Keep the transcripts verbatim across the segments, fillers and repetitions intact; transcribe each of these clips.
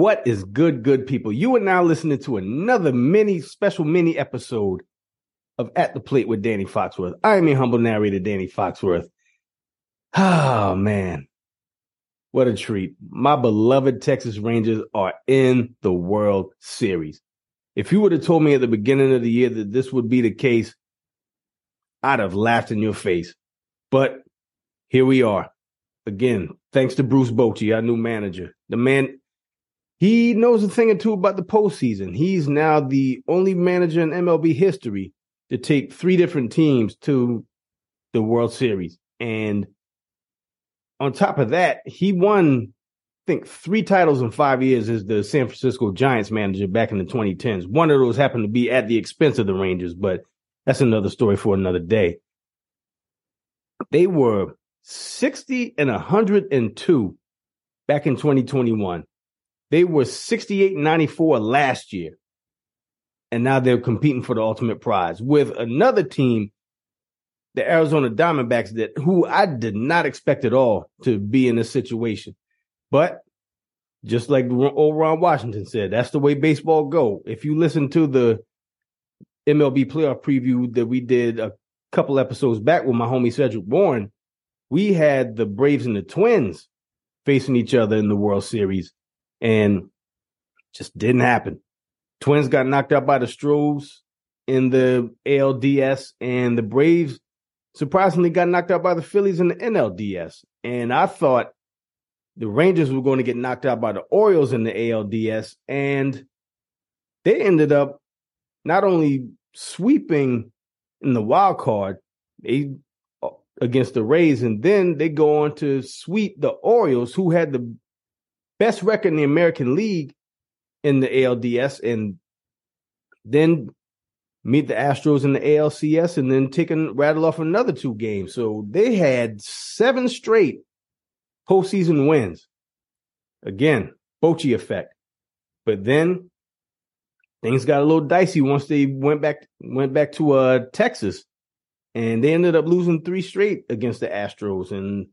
What is good, good people? You are now listening to another mini, special mini episode of At the Plate with Danny Foxworth. I am your humble narrator, Danny Foxworth. Oh, man. What a treat. My beloved Texas Rangers are in the World Series. If you would have told me at the beginning of the year that this would be the case, I'd have laughed in your face. But here we are. Again, thanks to Bruce Bochy, our new manager. The man, he knows a thing or two about the postseason. He's now the only manager in M L B history to take three different teams to the World Series. And on top of that, he won, I think, three titles in five years as the San Francisco Giants manager back in the twenty tens. One of those happened to be at the expense of the Rangers, but that's another story for another day. They were sixty and one oh two back in twenty twenty-one. They were sixty-eight ninety-four last year. And now they're competing for the ultimate prize with another team, the Arizona Diamondbacks, that who I did not expect at all to be in this situation. But just like old Ron Washington said, that's the way baseball go. If you listen to the M L B playoff preview that we did a couple episodes back with my homie Cedric Bourne, we had the Braves and the Twins facing each other in the World Series, and just didn't happen. Twins got knocked out by the Astros in the A L D S, and the Braves surprisingly got knocked out by the Phillies in the N L D S. And I thought the Rangers were going to get knocked out by the Orioles in the A L D S, and they ended up not only sweeping in the wild card, they against the Rays, and then they go on to sweep the Orioles, who had the best record in the American League in the A L D S, and then meet the Astros in the A L C S, and then take and rattle off another two games. So they had seven straight postseason wins. Again, Bochy effect. But then things got a little dicey once they went back went back to uh, Texas. And they ended up losing three straight against the Astros. And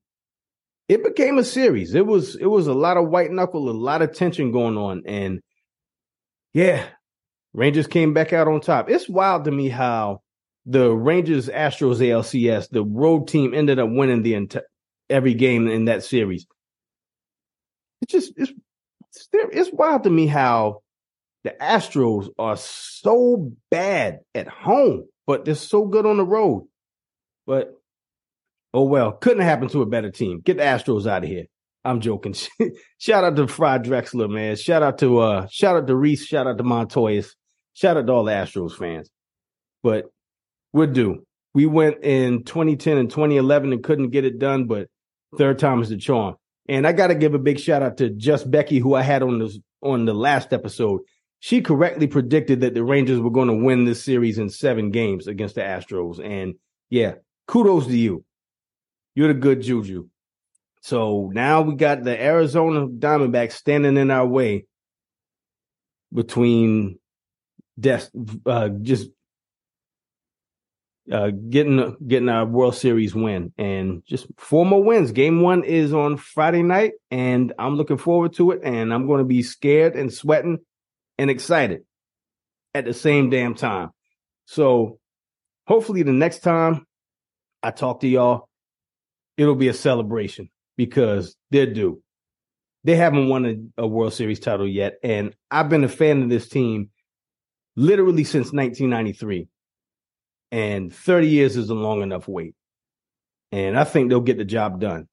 it became a series. It was it was a lot of white knuckle, a lot of tension going on. And yeah, Rangers came back out on top. It's wild to me how the Rangers, Astros, A L C S, the road team ended up winning the ent- every game in that series. It just it's, it's wild to me how the Astros are so bad at home, but they're so good on the road. But, oh well, couldn't happen to a better team. Get the Astros out of here. I'm joking. Shout out to Fry Drexler, man. Shout out to uh, shout out to Reese. Shout out to Montoya. Shout out to all the Astros fans. But we're due. We went in twenty ten and twenty eleven and couldn't get it done, but third time is the charm. And I got to give a big shout out to Just Becky, who I had on, this, on the last episode. She correctly predicted that the Rangers were going to win this series in seven games against the Astros. And yeah, kudos to you. You're the good juju. So now we got the Arizona Diamondbacks standing in our way between death, uh, just uh, getting getting our World Series win. And just four more wins. Game one is on Friday night, and I'm looking forward to it. And I'm going to be scared and sweating and excited at the same damn time. So hopefully the next time I talk to y'all, it'll be a celebration because they're due. They haven't won a, a World Series title yet. And I've been a fan of this team literally since nineteen ninety-three. And thirty years is a long enough wait. And I think they'll get the job done.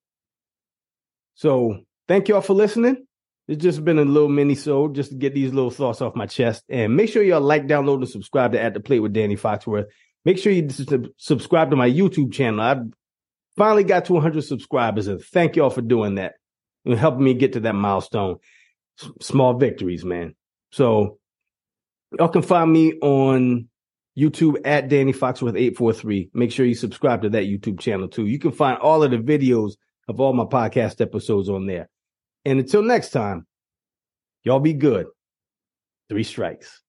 So thank y'all for listening. It's just been a little mini-sode just to get these little thoughts off my chest. And make sure y'all like, download, and subscribe to At The Plate with Danny Foxworth. Make sure you su- subscribe to my YouTube channel. I finally got to one hundred subscribers, and thank y'all for doing that and helping me get to that milestone. S- small victories, man. So y'all can find me on YouTube at Danny Foxworth eight four three. Make sure you subscribe to that YouTube channel, too. You can find all of the videos of all my podcast episodes on there. And until next time, y'all be good. Three strikes.